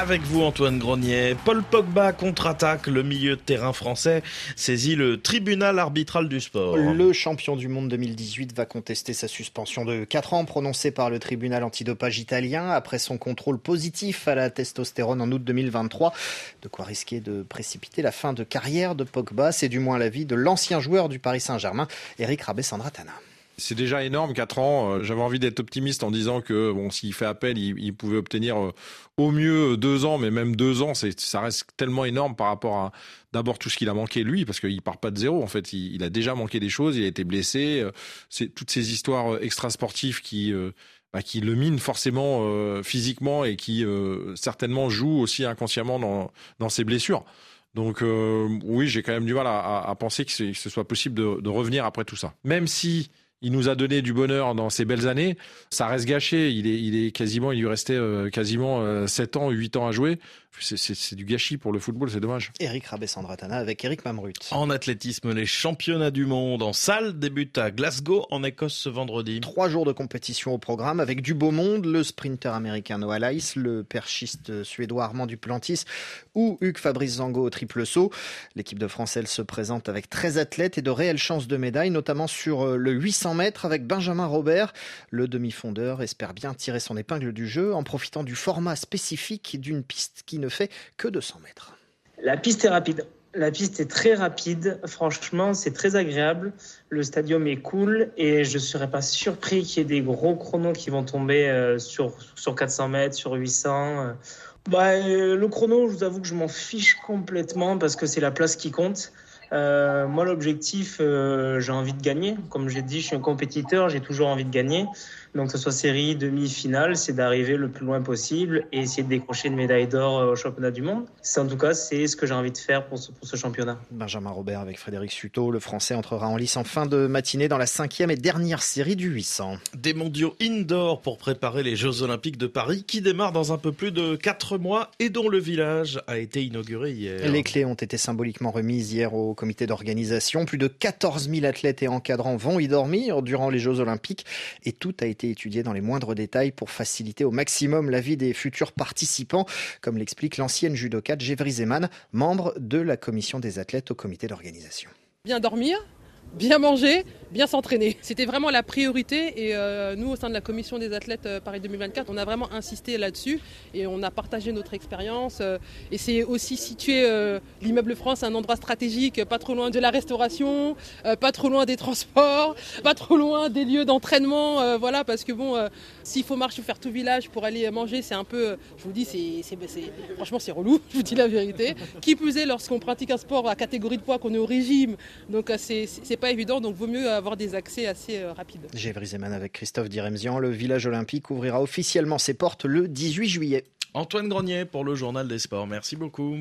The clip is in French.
Avec vous Antoine Grenier, Paul Pogba contre-attaque, le milieu de terrain français saisit le tribunal arbitral du sport. Le champion du monde 2018 va contester sa suspension de 4 ans prononcée par le tribunal antidopage italien après son contrôle positif à la testostérone en août 2023. De quoi risquer de précipiter la fin de carrière de Pogba, c'est du moins l'avis de l'ancien joueur du Paris Saint-Germain, Eric Rabessandratana. C'est déjà énorme, 4 ans. J'avais envie d'être optimiste en disant que bon, s'il fait appel, il pouvait obtenir au mieux 2 ans, mais même 2 ans, ça reste tellement énorme par rapport à d'abord tout ce qu'il a manqué lui, parce qu'il part pas de zéro en fait. Il a déjà manqué des choses, il a été blessé. C'est toutes ces histoires extrasportives qui le mine forcément physiquement et qui certainement joue aussi inconsciemment dans ses blessures. Donc oui, j'ai quand même du mal à penser que ce soit possible de revenir après tout ça. Même si il nous a donné du bonheur dans ses belles années, ça reste gâché. Il lui restait quasiment 7 ans, 8 ans à jouer. C'est du gâchis pour le football, c'est dommage. Eric Rabessandratana avec Eric Mamrut. En athlétisme, les championnats du monde en salle débutent à Glasgow, en Écosse, ce vendredi. 3 jours de compétition au programme avec du beau monde, le sprinter américain Noah Lais, le perchiste suédois Armand Duplantis ou Hugues Fabrice Zango au triple saut. L'équipe de France, elle, se présente avec 13 athlètes et de réelles chances de médailles, notamment sur le 800 mètres avec Benjamin Robert. Le demi-fondeur espère bien tirer son épingle du jeu en profitant du format spécifique d'une piste qui ne fait que 200 mètres. La piste est rapide. La piste est très rapide. Franchement, c'est très agréable. Le stadium est cool et je ne serais pas surpris qu'il y ait des gros chronos qui vont tomber sur 400 mètres, sur 800. Le chrono, je vous avoue que je m'en fiche complètement parce que c'est la place qui compte. Moi, l'objectif, j'ai envie de gagner. Comme j'ai dit, je suis un compétiteur, j'ai toujours envie de gagner. Donc, que ce soit série, demi-finale, c'est d'arriver le plus loin possible et essayer de décrocher une médaille d'or au championnat du monde. En tout cas, c'est ce que j'ai envie de faire pour ce championnat. Benjamin Robert avec Frédéric Sutto. Le Français entrera en lice en fin de matinée dans la 5e et dernière série du 800. Des mondiaux indoor pour préparer les Jeux Olympiques de Paris qui démarrent dans un peu plus de 4 mois et dont le village a été inauguré hier. Les clés ont été symboliquement remises hier au comité d'organisation. Plus de 14 000 athlètes et encadrants vont y dormir durant les Jeux Olympiques et tout a été étudié dans les moindres détails pour faciliter au maximum la vie des futurs participants, comme l'explique l'ancienne judoka Gevry Zeman, membre de la commission des athlètes au comité d'organisation. Bien dormir, bien manger, bien s'entraîner. C'était vraiment la priorité et nous, au sein de la commission des athlètes Paris 2024, on a vraiment insisté là-dessus et on a partagé notre expérience. Essayer aussi situer l'immeuble France à un endroit stratégique, pas trop loin de la restauration, pas trop loin des transports, pas trop loin des lieux d'entraînement. Parce que s'il faut marcher ou faire tout village pour aller manger, c'est un peu, je vous le dis, franchement c'est relou, je vous dis la vérité. Qui plus est, lorsqu'on pratique un sport à catégorie de poids, qu'on est au régime, donc c'est pas évident, donc vaut mieux avoir des accès assez rapides. Gevry Zeman avec Christophe Diremzian. Le village olympique ouvrira officiellement ses portes le 18 juillet. Antoine Grenier pour le Journal des Sports. Merci beaucoup.